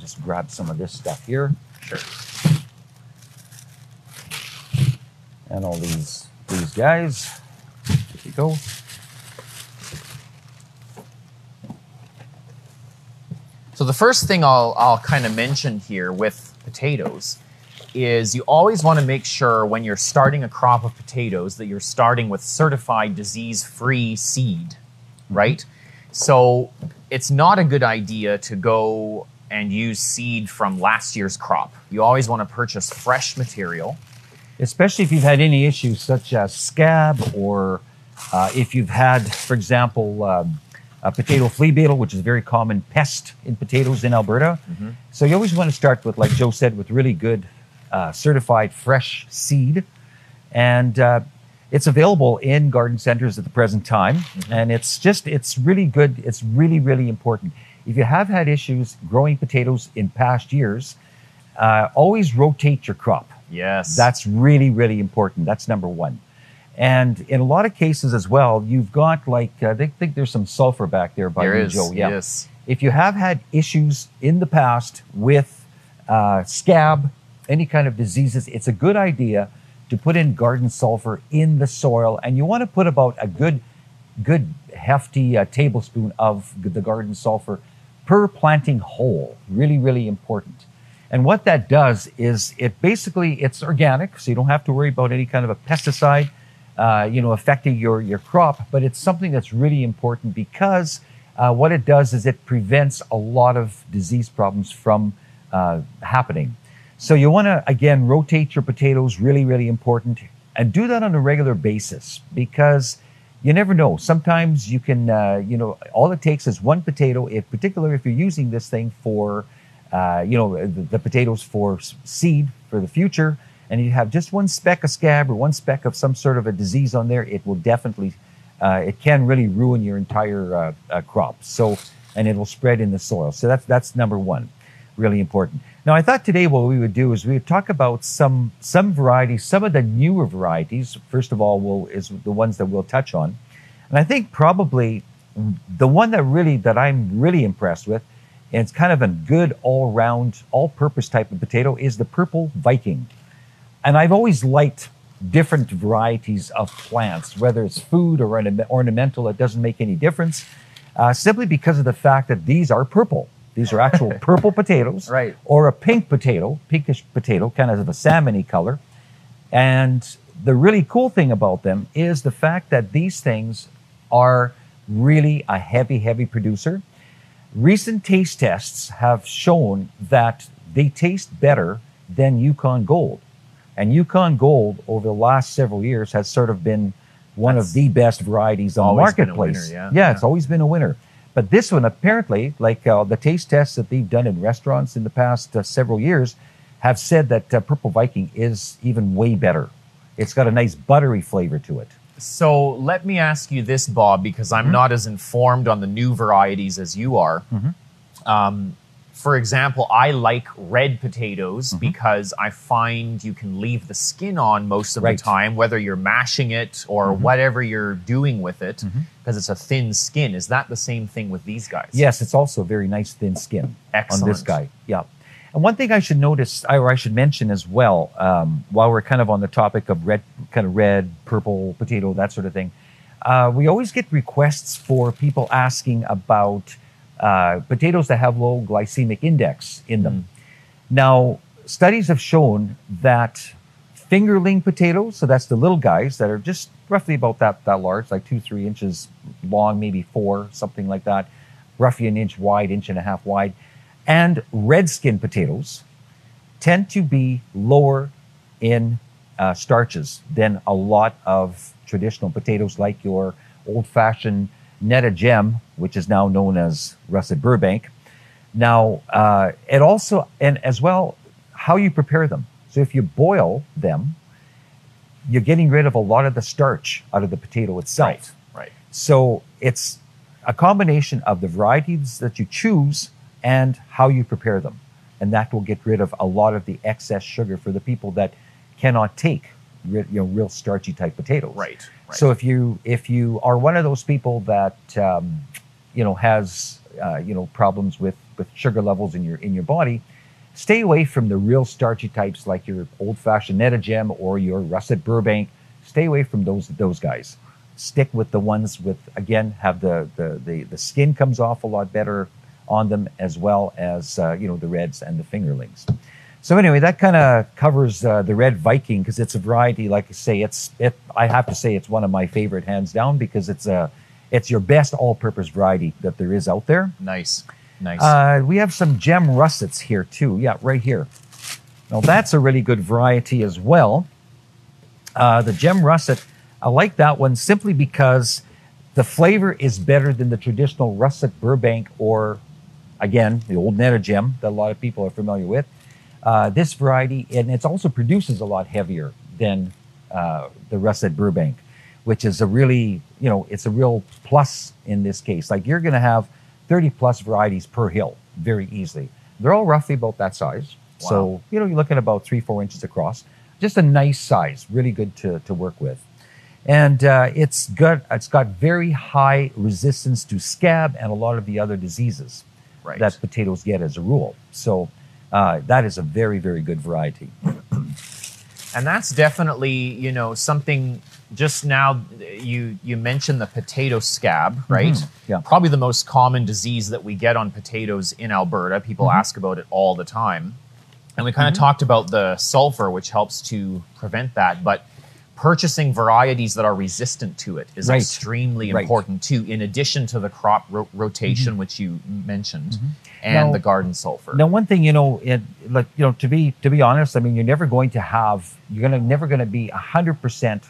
Just grab some of this stuff here. Sure. And all these these guys. There you go. So the first thing I'll I'll kind of mention here with potatoes is you always want to make sure when you're starting a crop of potatoes that you're starting with certified disease-free seed, right? So it's not a good idea to go and use seed from last year's crop. You always want to purchase fresh material. Especially if you've had any issues such as scab, or uh, if you've had, for example, um, a potato flea beetle, which is a very common pest in potatoes in Alberta. Mm-hmm. So you always want to start with, like Joe said, with really good uh, certified fresh seed. And uh, it's available in garden centers at the present time. Mm-hmm. And it's just, it's really good. It's really, really important. If you have had issues growing potatoes in past years, uh, always rotate your crop. Yes. That's really, really important. That's number one. And in a lot of cases as well, you've got like, uh, they think there's some sulfur back there by you, Joe. Yeah. Yes. If you have had issues in the past with uh, scab, any kind of diseases, it's a good idea to put in garden sulfur in the soil. And you want to put about a good, good hefty uh, tablespoon of the garden sulfur per planting hole. Really, really important. And what that does is it basically, it's organic, so you don't have to worry about any kind of a pesticide, uh, you know, affecting your, your crop. But it's something that's really important because uh, what it does is it prevents a lot of disease problems from uh, happening. So you want to, again, rotate your potatoes, really, really important. And do that on a regular basis because you never know. Sometimes you can, uh, you know, all it takes is one potato, in particular if you're using this thing for, Uh, you know, the, the potatoes for seed for the future, and you have just one speck of scab or one speck of some sort of a disease on there, it will definitely, uh, it can really ruin your entire uh, uh, crop. So, and it'll spread in the soil. So that's, that's number one, really important. Now, I thought today what we would do is we would talk about some, some varieties, some of the newer varieties, first of all, we'll, is the ones that we'll touch on. And I think probably the one that really, that I'm really impressed with, and it's kind of a good all-round, all-purpose type of potato, is the Purple Viking. And I've always liked different varieties of plants, whether it's food or ornamental, it doesn't make any difference, uh, simply because of the fact that these are purple. These are actual purple potatoes, right. Or a pink potato, pinkish potato, kind of a salmon-y color. And the really cool thing about them is the fact that these things are really a heavy, heavy producer. Recent taste tests have shown that they taste better than Yukon Gold. And Yukon Gold, over the last several years, has sort of been one That's of the best varieties on the marketplace. Been a winner, yeah. Yeah, yeah, it's always been a winner. But this one, apparently, like uh, the taste tests that they've done in restaurants in the past uh, several years, have said that uh, Purple Viking is even way better. It's got a nice buttery flavor to it. So let me ask you this, Bob, because I'm mm-hmm. not as informed on the new varieties as you are. Mm-hmm. um, for example, I like red potatoes mm-hmm. because I find you can leave the skin on most of right. the time, whether you're mashing it or mm-hmm. whatever you're doing with it, because mm-hmm. it's a thin skin. Is that the same thing with these guys? Yes, it's also very nice thin skin Excellent. On this guy. Yeah. And one thing I should notice, or I should mention as well, um, while we're kind of on the topic of red, kind of red, purple, potato, that sort of thing, uh, we always get requests for people asking about uh, potatoes that have low glycemic index in them. Mm. Now, studies have shown that fingerling potatoes, so that's the little guys that are just roughly about that, that large, like two, three inches long, maybe four, something like that, roughly an inch wide, inch and a half wide, and red skin potatoes tend to be lower in uh, starches than a lot of traditional potatoes like your old-fashioned Netted Gem, which is now known as Russet Burbank. Now, uh, it also, and as well, how you prepare them. So if you boil them, you're getting rid of a lot of the starch out of the potato itself. Right, right. So it's a combination of the varieties that you choose and how you prepare them. And that will get rid of a lot of the excess sugar for the people that cannot take you know, real starchy type potatoes. Right, right. So if you if you are one of those people that um, you know has uh, you know problems with, with sugar levels in your in your body, stay away from the real starchy types like your old-fashioned Netted Gem or your Russet Burbank. Stay away from those those guys. Stick with the ones with again have the the the, the skin comes off a lot better on them, as well as uh, you know the reds and the fingerlings. So anyway, that kind of covers uh, the Red Viking because it's a variety. Like I say, it's it, I have to say it's one of my favorite, hands down, because it's a it's your best all-purpose variety that there is out there. Nice, nice. Uh, we have some Gem Russets here too. Yeah, right here. Now that's a really good variety as well. Uh, the Gem Russet, I like that one simply because the flavor is better than the traditional Russet Burbank or again, the old Netted Gem that a lot of people are familiar with. Uh, this variety, and it also produces a lot heavier than uh, the Russet Burbank, which is a really, you know, it's a real plus in this case. Like you're going to have thirty plus varieties per hill very easily. They're all roughly about that size. Wow. So, you know, you're looking about three, four inches across. Just a nice size, really good to, to work with. And uh, it's got, it's got very high resistance to scab and a lot of the other diseases. Right. That potatoes get as a rule. So uh, that is a very, very good variety. And that's definitely, you know, something just now you you mentioned the potato scab, right? Mm-hmm. Yeah. Probably the most common disease that we get on potatoes in Alberta. People mm-hmm. ask about it all the time. And we kind of mm-hmm. talked about the sulfur, which helps to prevent that, but purchasing varieties that are resistant to it is right. extremely right. important too, in addition to the crop ro rotation, mm-hmm. which you mentioned, mm-hmm. and now, the garden sulfur. Now, one thing, you know, it, like, you know, to be, to be honest, I mean, you're never going to have, you're gonna, never gonna be one hundred percent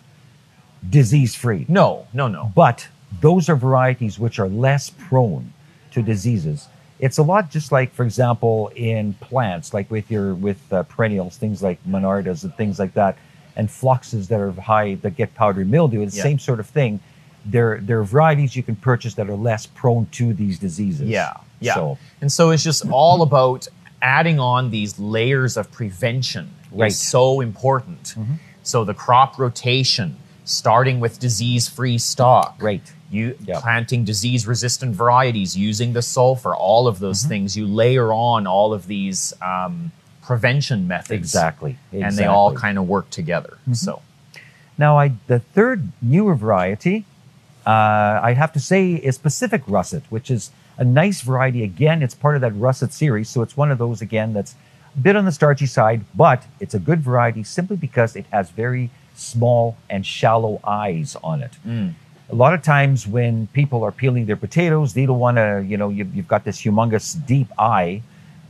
disease-free. No, no, no. But those are varieties which are less prone to diseases. It's a lot just like, for example, in plants, like with your, with uh, perennials, things like monardas and things like that, and fluxes that are high, that get powdery mildew, it's the yeah. same sort of thing. There, there are varieties you can purchase that are less prone to these diseases. Yeah, yeah. So. And so it's just all about adding on these layers of prevention. Right. It's so important. Mm-hmm. So the crop rotation, starting with disease-free stock. Right. You yep. planting disease-resistant varieties, using the sulfur, all of those mm-hmm. things. You layer on all of these um, prevention methods. Exactly. exactly. And they all kind of work together. Mm-hmm. So, now I, the third newer variety, uh, I have to say, is Pacific Russet, which is a nice variety. Again, it's part of that russet series. So it's one of those, again, that's a bit on the starchy side, but it's a good variety simply because it has very small and shallow eyes on it. Mm. A lot of times when people are peeling their potatoes, they don't want to, you know, you've, you've got this humongous deep eye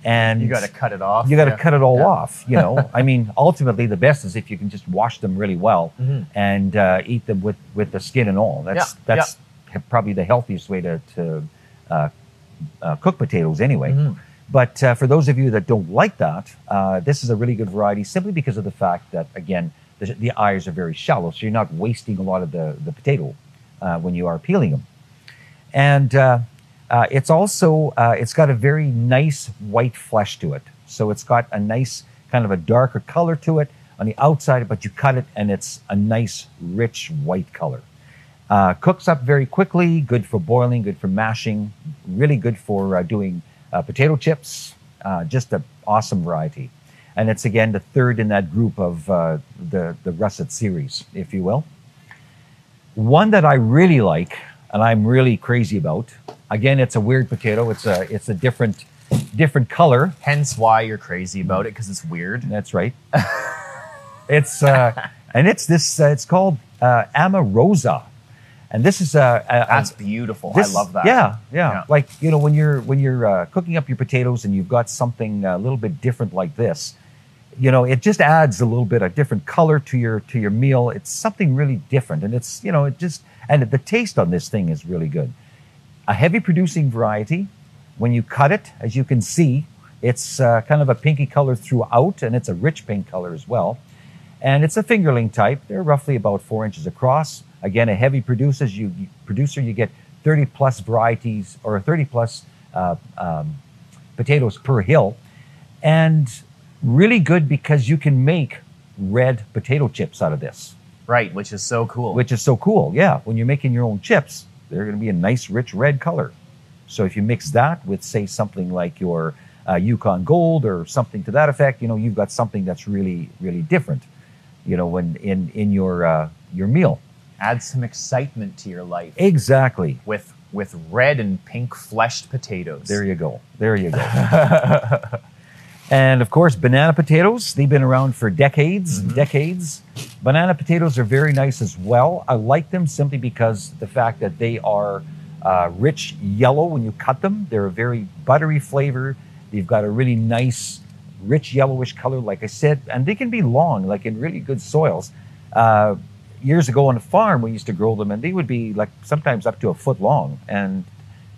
and you got to cut it off. You got to yeah. cut it all yeah. off, you know. I mean, ultimately the best is if you can just wash them really well mm-hmm. and uh, eat them with, with the skin and all. That's yeah. that's yeah. probably the healthiest way to, to uh, uh, cook potatoes anyway. Mm-hmm. But uh, for those of you that don't like that, uh, this is a really good variety simply because of the fact that, again, the, the eyes are very shallow. So you're not wasting a lot of the, the potato Uh, when you are peeling them. And uh, uh, it's also, uh, it's got a very nice white flesh to it. So it's got a nice kind of a darker color to it on the outside, but you cut it and it's a nice, rich white color. Uh, cooks up very quickly, good for boiling, good for mashing, really good for uh, doing uh, potato chips, uh, just an awesome variety. And it's again, the third in that group of uh, the, the russet series, if you will. One that I really like, and I'm really crazy about. Again, it's a weird potato. It's a it's a different different color. Hence, why you're crazy about it, because it's weird. That's right. it's uh, and it's this. Uh, it's called uh, Amarosa, and this is uh, a. That's a, beautiful. This, I love that. Yeah, yeah, yeah. Like, you know, when you're when you're uh, cooking up your potatoes and you've got something a little bit different like this, you know, it just adds a little bit of different color to your to your meal. It's something really different, and it's, you know, it just, and the taste on this thing is really good. A heavy producing variety. When you cut it, as you can see, it's uh, kind of a pinky color throughout, and it's a rich pink color as well. And it's a fingerling type. They're roughly about four inches across. Again, a heavy producer. You, you producer, you get thirty plus varieties or thirty plus uh, um, potatoes per hill, and really good because you can make red potato chips out of this. Right, which is so cool. Which is so cool, yeah. When you're making your own chips, they're gonna be a nice, rich red color. So if you mix that with, say, something like your uh, Yukon Gold or something to that effect, you know, you've got something that's really, really different, you know, when, in, in your, uh, your meal. Add some excitement to your life. Exactly. With, with red and pink fleshed potatoes. There you go, there you go. And of course, banana potatoes, they've been around for decades, mm-hmm. decades. Banana potatoes are very nice as well. I like them simply because the fact that they are uh, rich yellow when you cut them. They're a very buttery flavor. They've got a really nice, rich yellowish color, like I said, and they can be long, like in really good soils. Uh, years ago on the farm, we used to grow them and they would be like sometimes up to a foot long and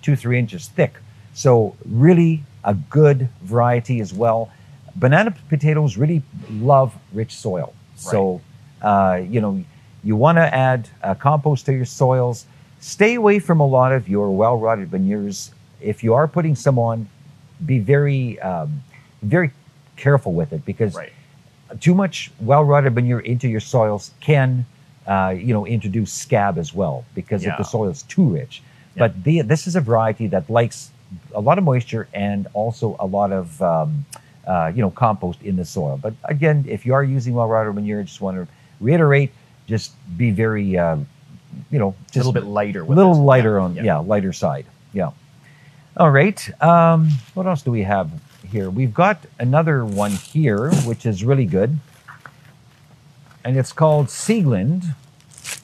two, three inches thick. So really, a good variety as well. Banana potatoes really love rich soil. Right. So, uh, you know, you want to add uh, compost to your soils. Stay away from a lot of your well-rotted veneers. If you are putting some on, be very, um, very careful with it, because right. too much well-rotted veneer into your soils can, uh, you know, introduce scab as well, because yeah. if the soil is too rich. Yeah. But the, this is a variety that likes a lot of moisture and also a lot of, um, uh, you know, compost in the soil. But again, if you are using well-rotted manure, just want to reiterate, just be very, uh, you know, just a little bit lighter, with little it. lighter yeah. on, yeah. yeah, lighter side. Yeah. All right. Um, what else do we have here. We've got another one here, which is really good. And it's called Sieglind.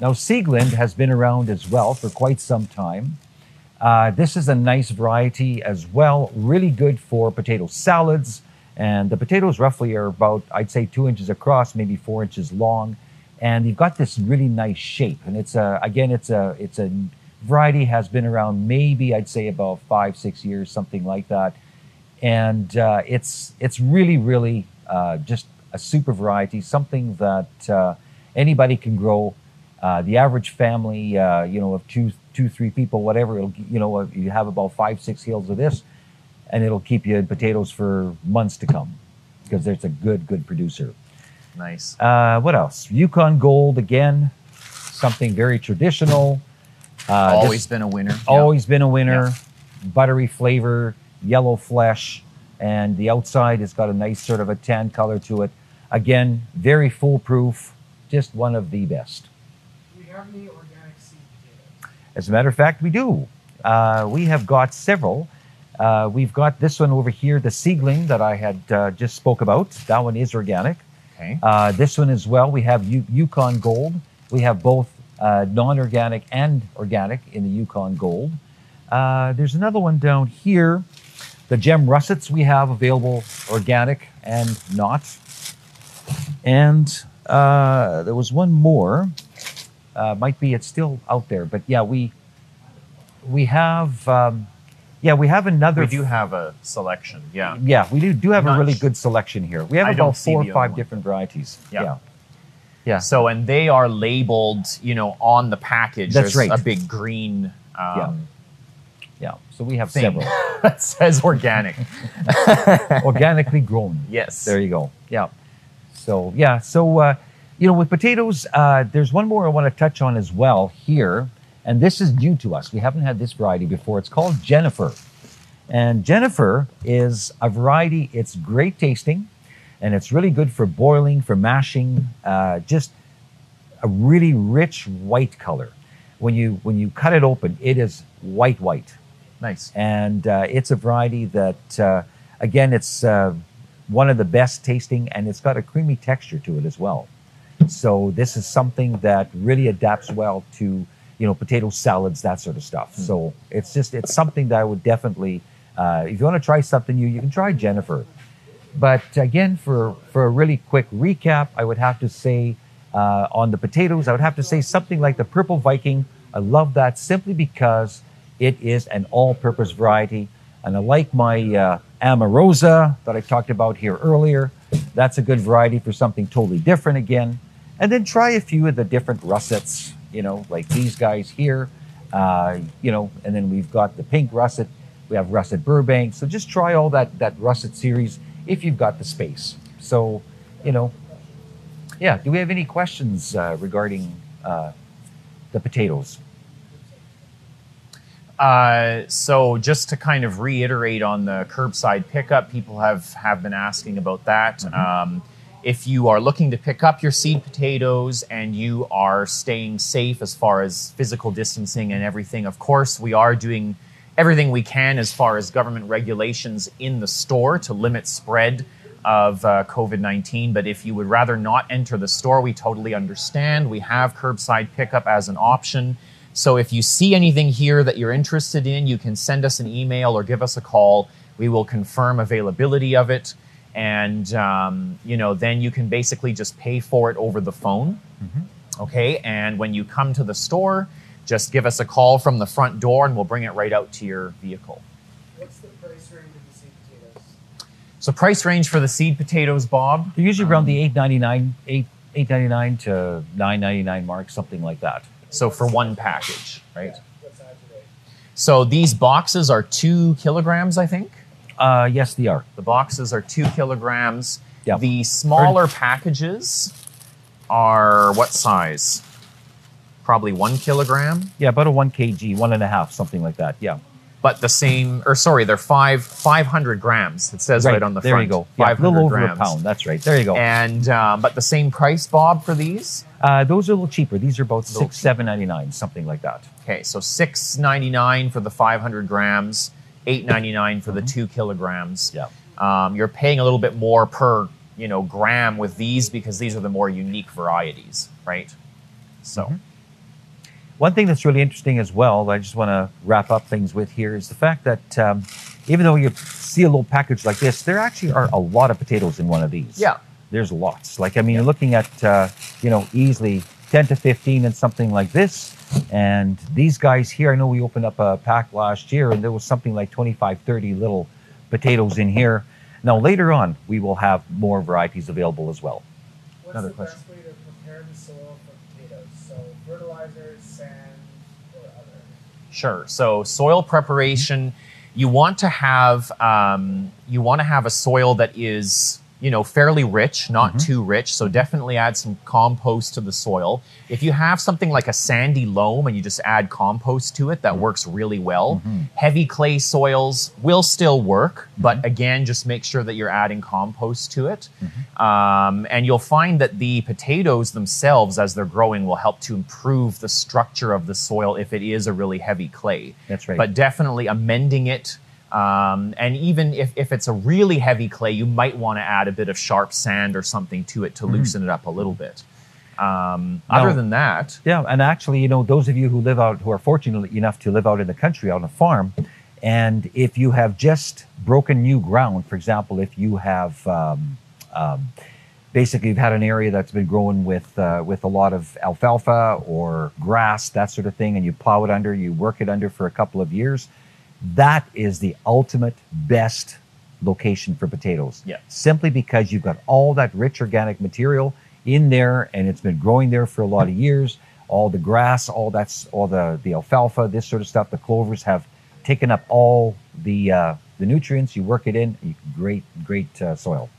Now, Sieglind has been around as well for quite some time. Uh, this is a nice variety as well, really good for potato salads. And the potatoes roughly are about, I'd say, two inches across, maybe four inches long. And you've got this really nice shape. And it's a, again, it's a, it's a variety has been around maybe, I'd say, about five, six years, something like that. And uh, it's, it's really, really uh, just a super variety, something that uh, anybody can grow. Uh, the average family, uh, you know, of two, two, three people, whatever, it'll, you know, you have about five, six hills of this, and it'll keep you in potatoes for months to come because it's a good, good producer. Nice. Uh, what else? Yukon Gold, again, something very traditional. Uh, always been a winner. Always yep. been a winner. Yep. Buttery flavor, yellow flesh, and the outside has got a nice sort of a tan color to it. Again, very foolproof, just one of the best. Do we have any organic seed potatoes? As a matter of fact, we do. Uh, we have got several. Uh, we've got this one over here, the seedling that I had uh, just spoke about. That one is organic. Okay. Uh, this one as well, we have U Yukon Gold. We have both uh, non-organic and organic in the Yukon Gold. Uh, there's another one down here. The Gem Russets we have available organic and not. And uh, there was one more. Uh, might be it's still out there, but yeah, we we have... Um, Yeah, we have another. We do have a selection. Yeah, yeah, we do do have Not a really good selection here. We have about four or five different varieties. Yeah. yeah, yeah. So, and they are labeled, you know, on the package. That's right. A big green. Um, yeah, yeah. So we have several that says organic, organically grown. Yes. There you go. Yeah. So yeah, so uh, you know, with potatoes, uh, there's one more I want to touch on as well here. And this is new to us. We haven't had this variety before. It's called Jennifer. And Jennifer is a variety. It's great tasting, and it's really good for boiling, for mashing, uh, just a really rich white color. When you, when you cut it open, it is white, white. Nice. And uh, it's a variety that, uh, again, it's uh, one of the best tasting, and it's got a creamy texture to it as well. So this is something that really adapts well to, you know, potato salads, that sort of stuff. Mm. So it's just, it's something that I would definitely, uh, if you want to try something new, you can try Jennifer. But again, for, for a really quick recap, I would have to say uh, on the potatoes, I would have to say something like the Purple Viking. I love that simply because it is an all-purpose variety. And I like my uh, Amarosa that I talked about here earlier. That's a good variety for something totally different again. And then try a few of the different russets, you know, like these guys here, uh, you know, and then we've got the pink russet, we have Russet Burbank. So just try all that, that russet series if you've got the space. So, you know, yeah. Do we have any questions uh, regarding uh, the potatoes? Uh, so just to kind of reiterate on the curbside pickup, people have, have been asking about that. Mm-hmm. um, If you are looking to pick up your seed potatoes and you are staying safe as far as physical distancing and everything, of course, we are doing everything we can as far as government regulations in the store to limit spread of uh, COVID nineteen. But if you would rather not enter the store, we totally understand. We have curbside pickup as an option. So if you see anything here that you're interested in, you can send us an email or give us a call. We will confirm availability of it. And, um, you know, then you can basically just pay for it over the phone. Mm-hmm. Okay. And when you come to the store, just give us a call from the front door and we'll bring it right out to your vehicle. What's the price range of the seed potatoes? So price range for the seed potatoes, Bob? They're usually around um, the eight ninety-nine, eight, eight ninety-nine to nine ninety-nine mark, something like that. So for one package, right? Yeah. What's that today? So these boxes are two kilograms, I think. Uh, yes, they are. The boxes are two kilograms. Yep. The smaller packages are what size? Probably one kilogram? Yeah, about a one kg, one and a half, something like that, yeah. But the same, or sorry, they're five, 500 grams. It says right, right on the there front. There you go. Yeah, a little over grams. a pound, that's right. There you go. And, uh, but the same price, Bob, for these? Uh, those are a little cheaper. These are about six, seven ninety-nine, something like that. Okay, so six ninety-nine for the five hundred grams. eight ninety-nine for the two kilograms. Yeah. Um, you're paying a little bit more per, you know, gram with these because these are the more unique varieties, right? So. Mm-hmm. One thing that's really interesting as well, that I just want to wrap up things with here, is the fact that um, even though you see a little package like this, there actually are a lot of potatoes in one of these. Yeah. There's lots. Like, I mean, you're looking at, uh, you know, easily ten to fifteen and something like this. And these guys here, I know we opened up a pack last year and there was something like twenty-five, thirty little potatoes in here. Now, later on, we will have more varieties available as well. What's Another the question. Best way to prepare the soil for potatoes? So fertilizers, sand, or other? Sure. So soil preparation, you want to have, um, you want to have a soil that is, you know, fairly rich, not mm-hmm. too rich. So definitely add some compost to the soil. If you have something like a sandy loam and you just add compost to it, that mm-hmm. works really well. Mm-hmm. Heavy clay soils will still work, mm-hmm. but again, just make sure that you're adding compost to it. Mm-hmm. Um, and you'll find that the potatoes themselves, as they're growing, will help to improve the structure of the soil if it is a really heavy clay. That's right. But definitely amending it. Um, and even if, if it's a really heavy clay, you might want to add a bit of sharp sand or something to it to mm-hmm. loosen it up a little bit. Um, now, other than that. Yeah, and actually, you know, those of you who live out, who are fortunate enough to live out in the country, on a farm, and if you have just broken new ground, for example, if you have um, um, basically you've had an area that's been growing with, uh, with a lot of alfalfa or grass, that sort of thing, and you plow it under, you work it under for a couple of years, that is the ultimate best location for potatoes. Yeah. Simply because you've got all that rich organic material in there and it's been growing there for a lot of years. All the grass, all that's all the, the alfalfa, this sort of stuff, the clovers have taken up all the uh, the nutrients. You work it in, you, great, great uh, soil.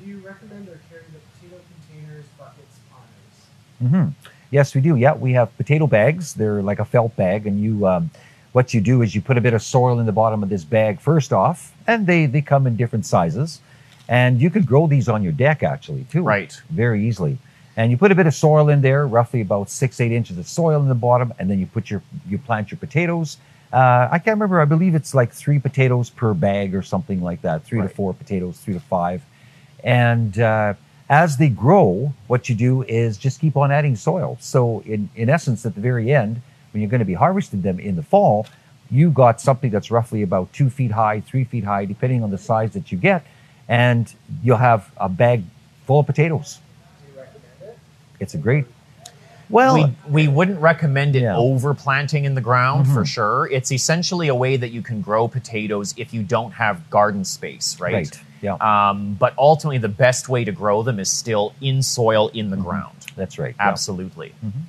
Do you recommend or carry the potato containers, buckets, poners? Mm-hmm. Yes, we do. Yeah, we have potato bags. They're like a felt bag, and you... Um, What you do is you put a bit of soil in the bottom of this bag first off, and they, they come in different sizes. And you could grow these on your deck actually too. Right. Very easily. And you put a bit of soil in there, roughly about six, eight inches of soil in the bottom, and then you put your, you plant your potatoes. Uh, I can't remember, I believe it's like three potatoes per bag or something like that. Three right. to four potatoes, three to five. And uh, as they grow, what you do is just keep on adding soil. So in, in essence, at the very end, when you're going to be harvesting them in the fall, you got something that's roughly about two feet high, three feet high, depending on the size that you get, and you'll have a bag full of potatoes. Do you recommend it? It's a great... Well, we, we wouldn't recommend it yeah. over planting in the ground mm-hmm. for sure. It's essentially a way that you can grow potatoes if you don't have garden space, right? Right. Yeah. Um, but ultimately, the best way to grow them is still in soil in the mm-hmm. ground. That's right. Absolutely. Yeah. Mm-hmm.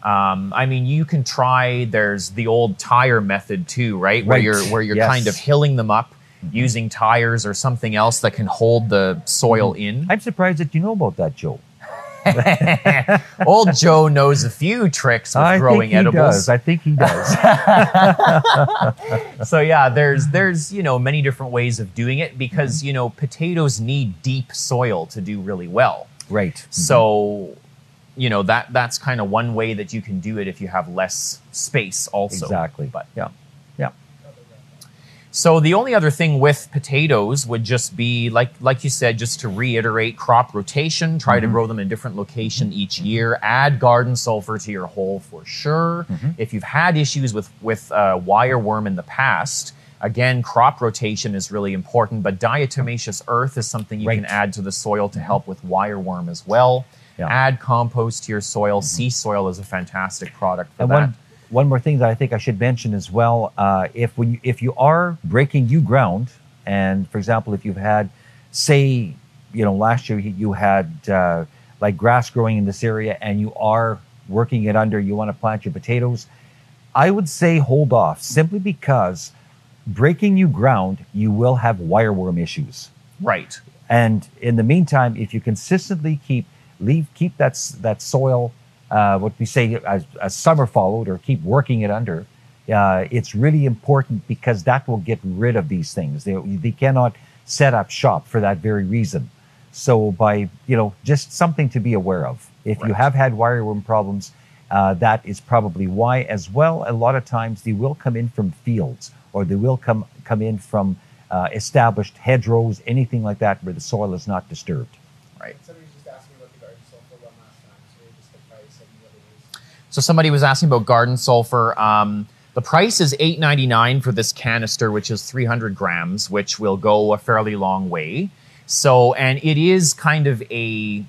Um, I mean, you can try, there's the old tire method too, right? Where right. you're, where you're yes. kind of hilling them up mm-hmm. using tires or something else that can hold the soil mm-hmm. in. I'm surprised that you know about that, Joe. Old Joe knows a few tricks with I growing think he edibles. Does. I think he does. So yeah, there's, there's, you know, many different ways of doing it because, mm-hmm. you know, potatoes need deep soil to do really well. Right. Mm-hmm. So... you know, that that's kind of one way that you can do it if you have less space also. Exactly, but yeah, yeah. So the only other thing with potatoes would just be, like like you said, just to reiterate, crop rotation, try mm-hmm. to grow them in different location mm-hmm. each year, add garden sulfur to your hole for sure. Mm-hmm. If you've had issues with, with uh, wireworm in the past, again, crop rotation is really important, but diatomaceous earth is something you right. can add to the soil to help with wireworm as well. Yeah. Add compost to your soil. Mm-hmm. Sea soil is a fantastic product for and that. One, one more thing that I think I should mention as well, uh, if, when you, if you are breaking new ground, and for example, if you've had, say, you know, last year you had uh, like grass growing in this area and you are working it under, you want to plant your potatoes, I would say hold off simply because breaking new ground, you will have wireworm issues. Right. And in the meantime, if you consistently keep Leave, keep that that soil, uh, what we say as, as summer followed, or keep working it under. Uh, it's really important because that will get rid of these things. They they cannot set up shop for that very reason. So by you know just something to be aware of. If right. you have had wireworm problems, uh, that is probably why as well. A lot of times they will come in from fields, or they will come come in from uh, established hedgerows, anything like that where the soil is not disturbed. Right. Somebody was just asking about the garden sulfur one last time, so we just the price and what it is. So somebody was asking about garden sulfur. Um, the price is eight ninety-nine for this canister, which is three hundred grams, which will go a fairly long way. So, and it is kind of a,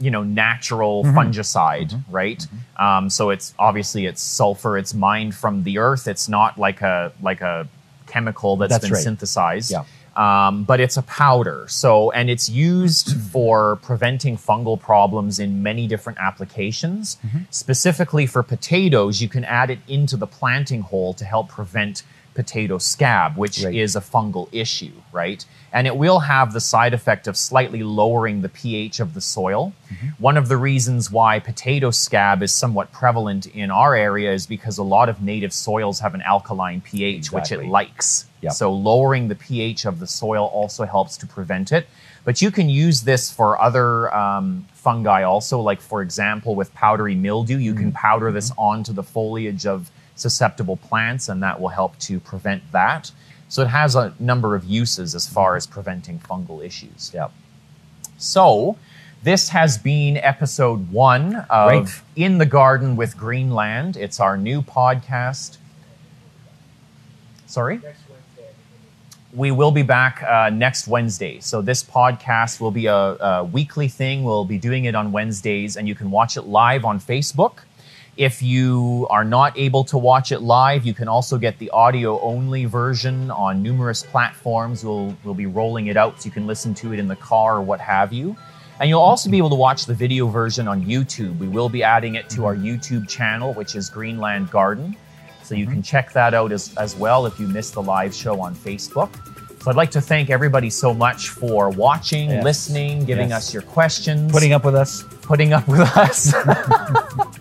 you know, natural mm-hmm. fungicide, mm-hmm. right? Mm-hmm. Um, so it's obviously it's sulfur. It's mined from the earth. It's not like a like a chemical that's, that's been right. synthesized. Yeah. Um, but it's a powder. So and it's used for preventing fungal problems in many different applications. Mm-hmm. Specifically for potatoes, you can add it into the planting hole to help prevent potato scab, which right. is a fungal issue, right? And it will have the side effect of slightly lowering the pH of the soil. Mm-hmm. One of the reasons why potato scab is somewhat prevalent in our area is because a lot of native soils have an alkaline pH, exactly. which it likes. Yep. So lowering the pH of the soil also helps to prevent it. But you can use this for other um, fungi also, like for example, with powdery mildew, you mm-hmm. can powder this mm-hmm. onto the foliage of susceptible plants, and that will help to prevent that. So it has a number of uses as far as preventing fungal issues. Yep. So this has been episode one of right. In the Garden with Greenland. It's our new podcast. Sorry? We will be back uh, next Wednesday. So this podcast will be a, a weekly thing. We'll be doing it on Wednesdays, and you can watch it live on Facebook. If you are not able to watch it live, you can also get the audio-only version on numerous platforms. We'll, we'll be rolling it out so you can listen to it in the car or what have you. And you'll also be able to watch the video version on YouTube. We will be adding it to our YouTube channel, which is Greenland Garden. So you can check that out as, as well if you missed the live show on Facebook. So I'd like to thank everybody so much for watching, yes. listening, giving yes. us your questions. Putting up with us. Putting up with us.